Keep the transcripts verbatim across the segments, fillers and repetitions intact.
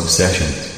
subsessions.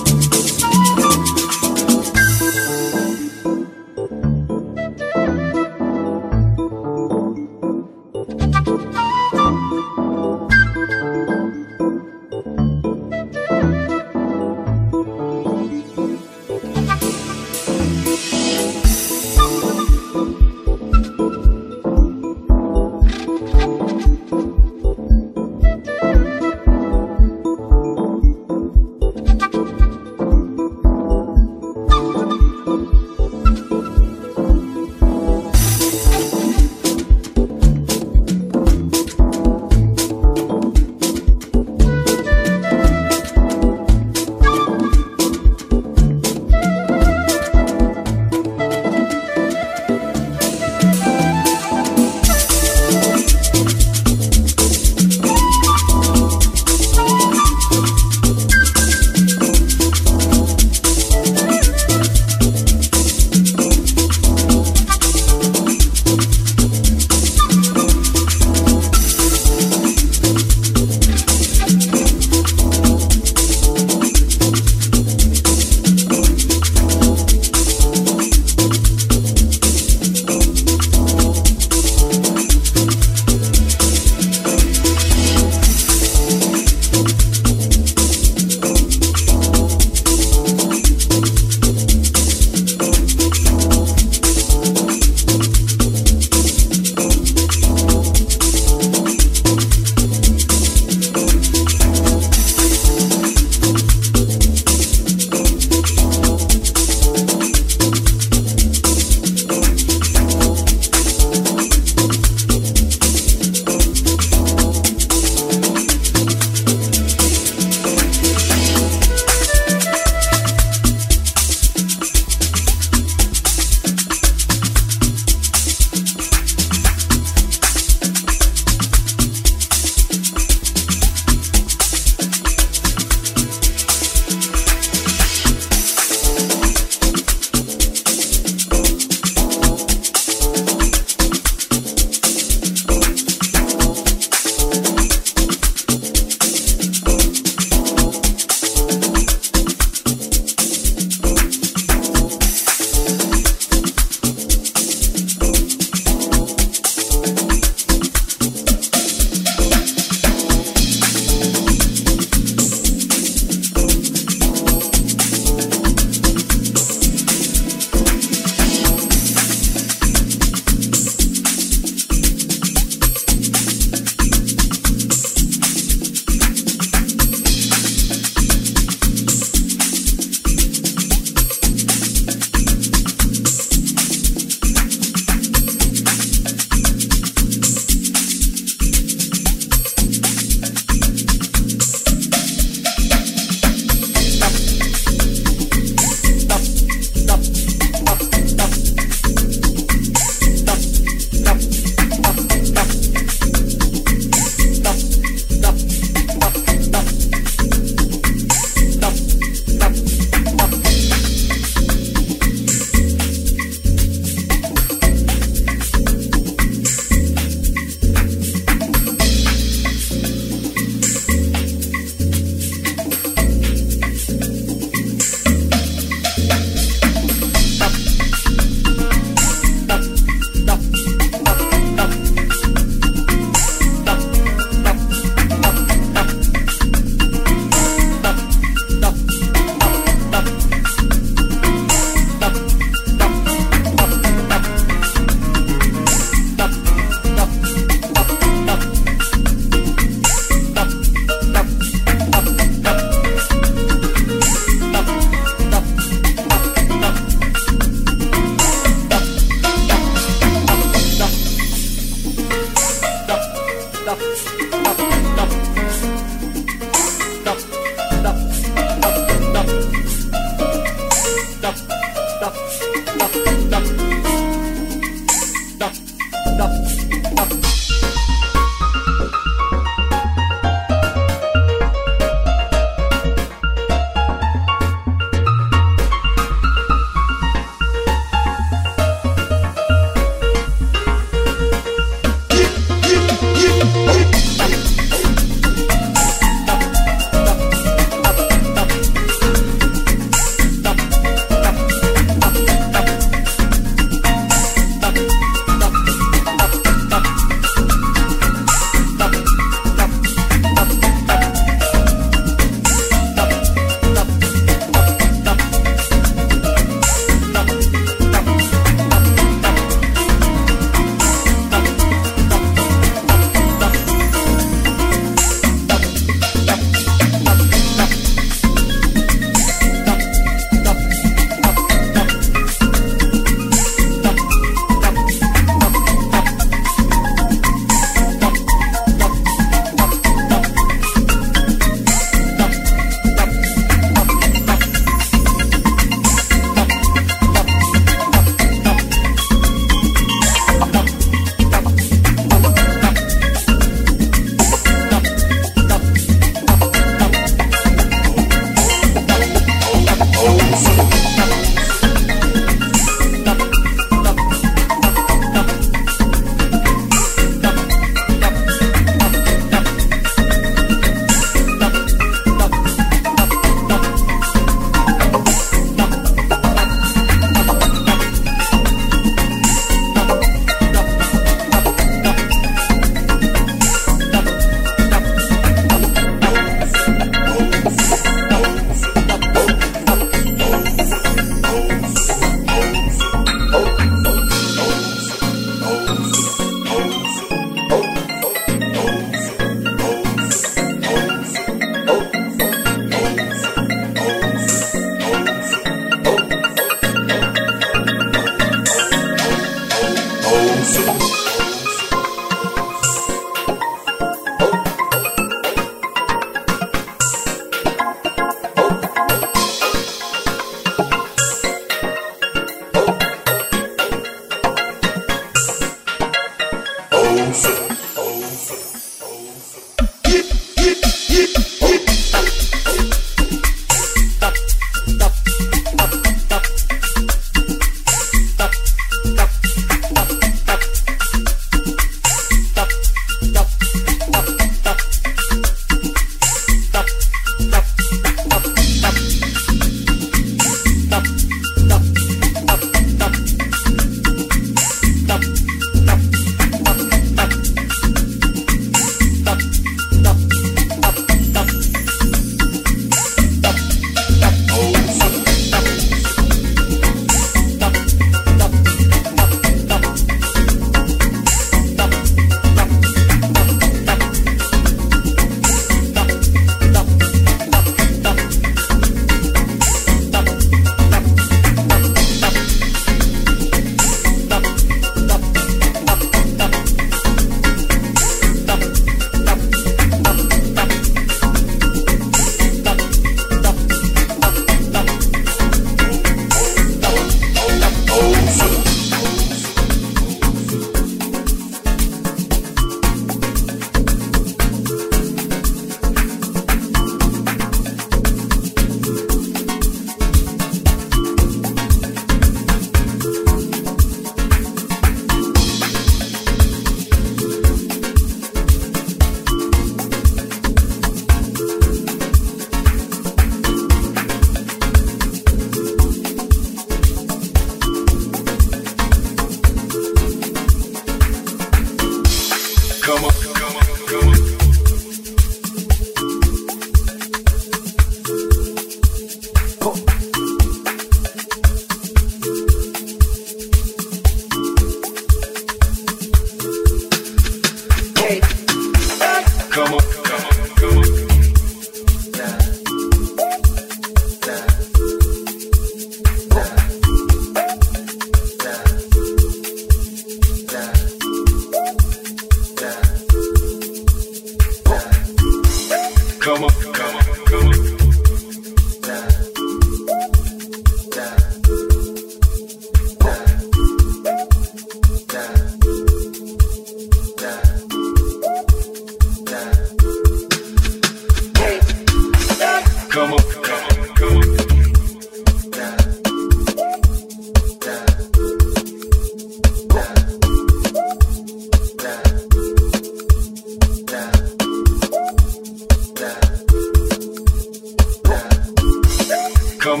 come up, come up, come up. Come up, come up, come up. Come up, come up, come up.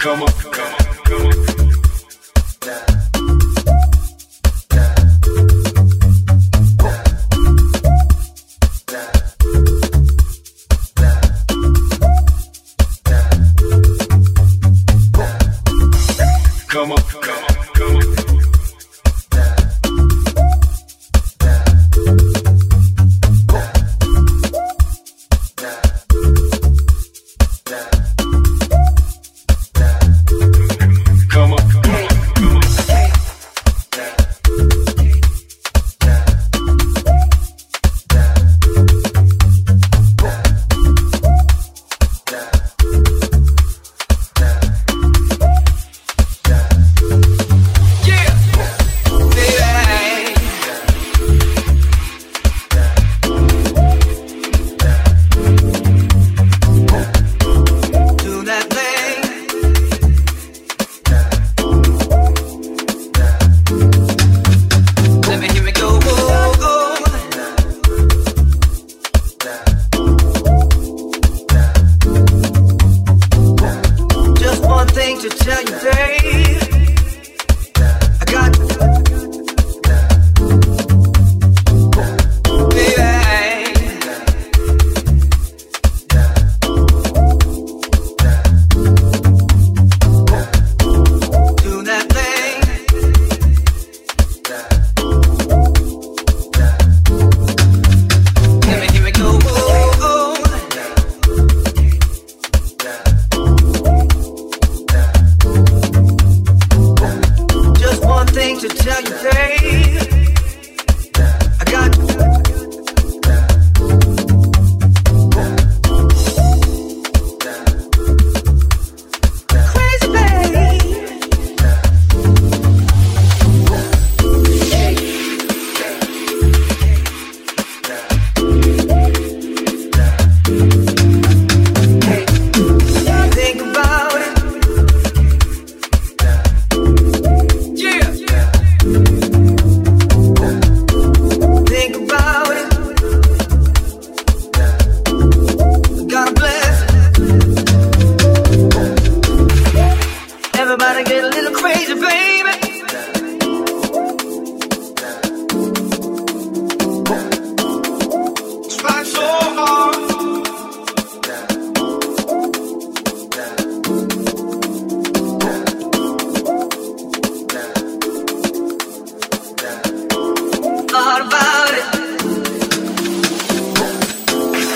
Come up, come up, come up. To tell you today, I got you, baby. Do that thing. Let me hear it go. To tell you today, I got you. Crazy baby. Think about it. Everybody get a little crazy, baby. Try so hard. Thought about it. Do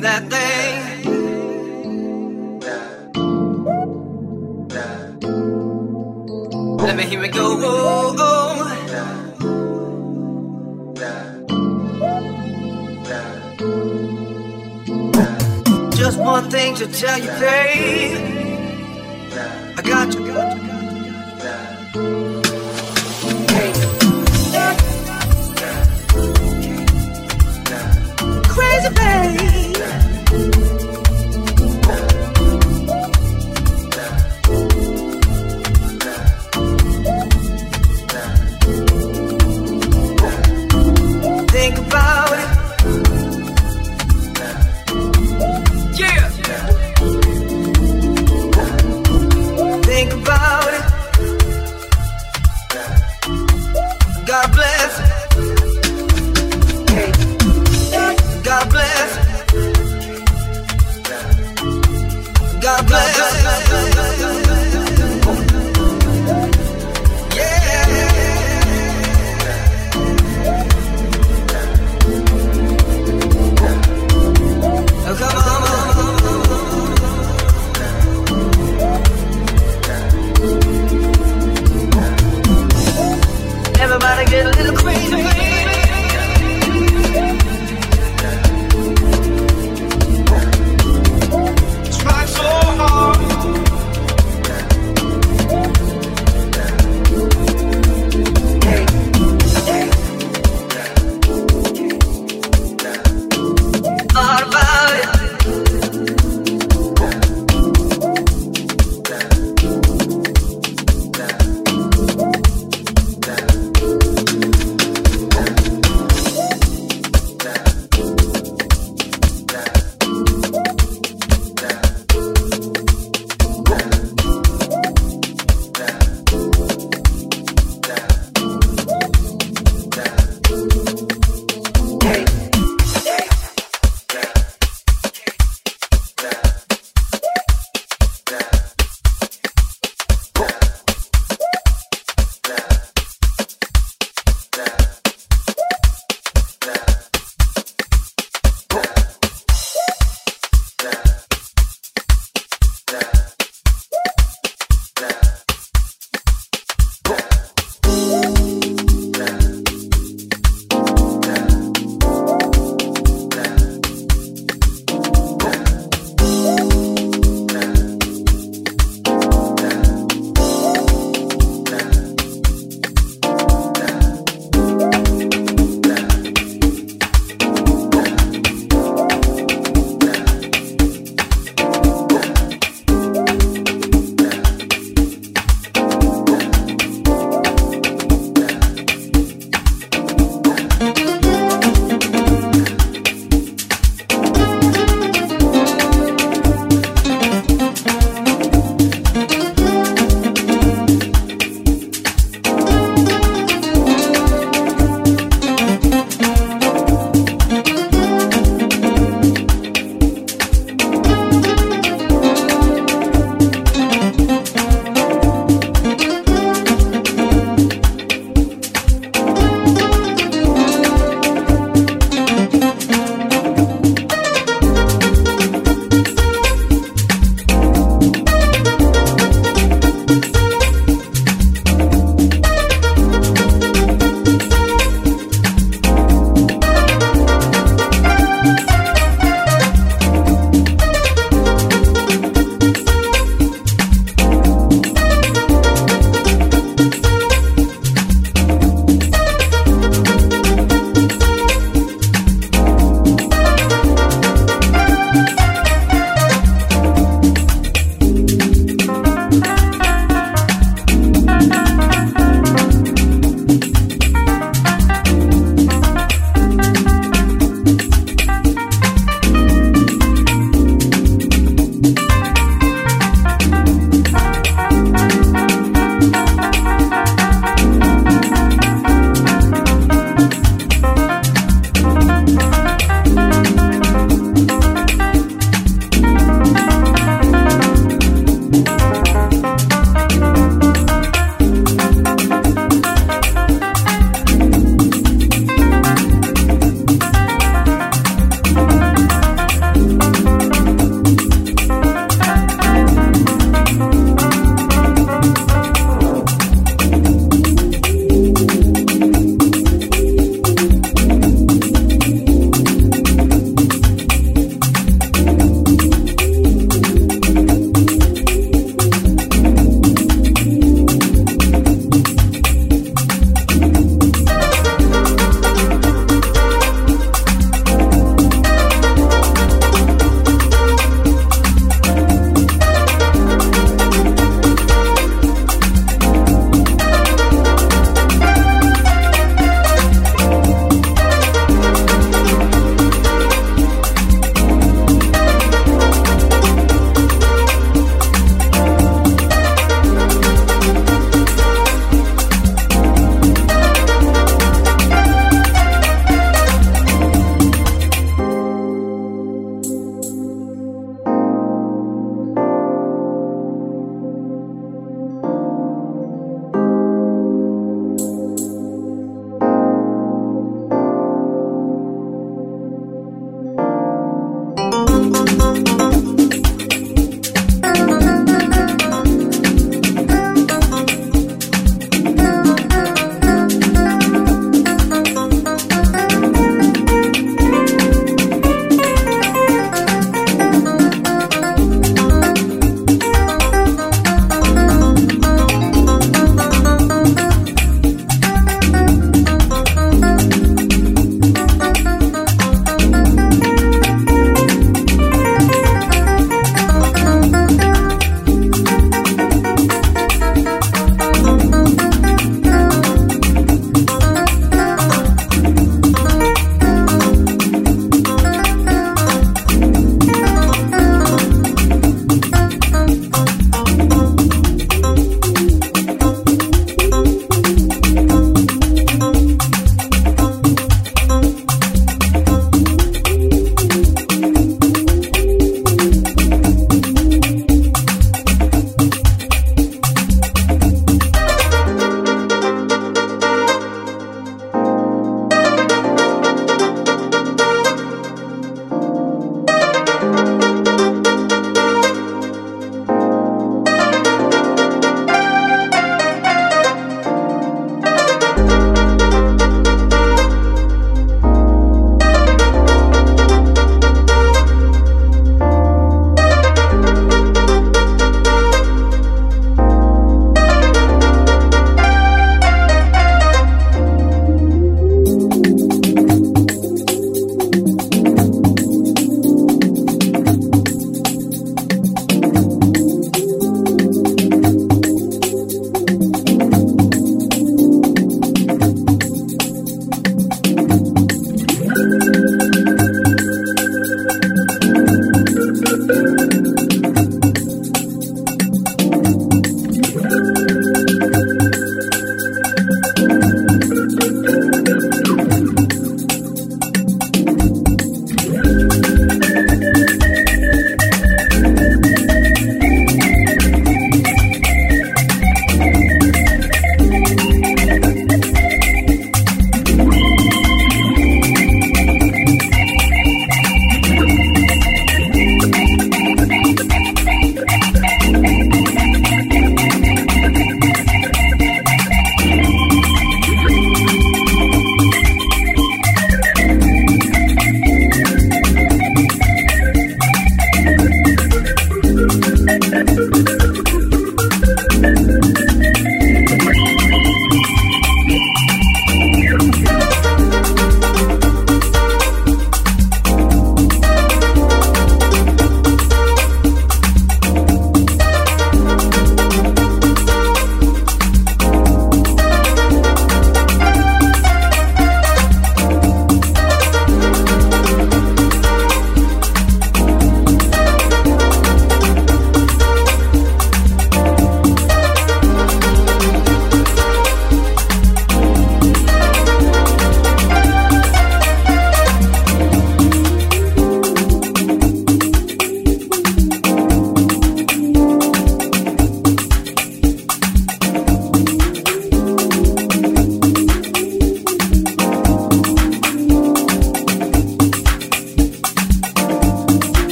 that thing. Let me hear it go. Oh, oh. Just one thing to tell you, babe. I got you. Got you. Crazy baby. Think about it. Yeah. Think about it. God bless.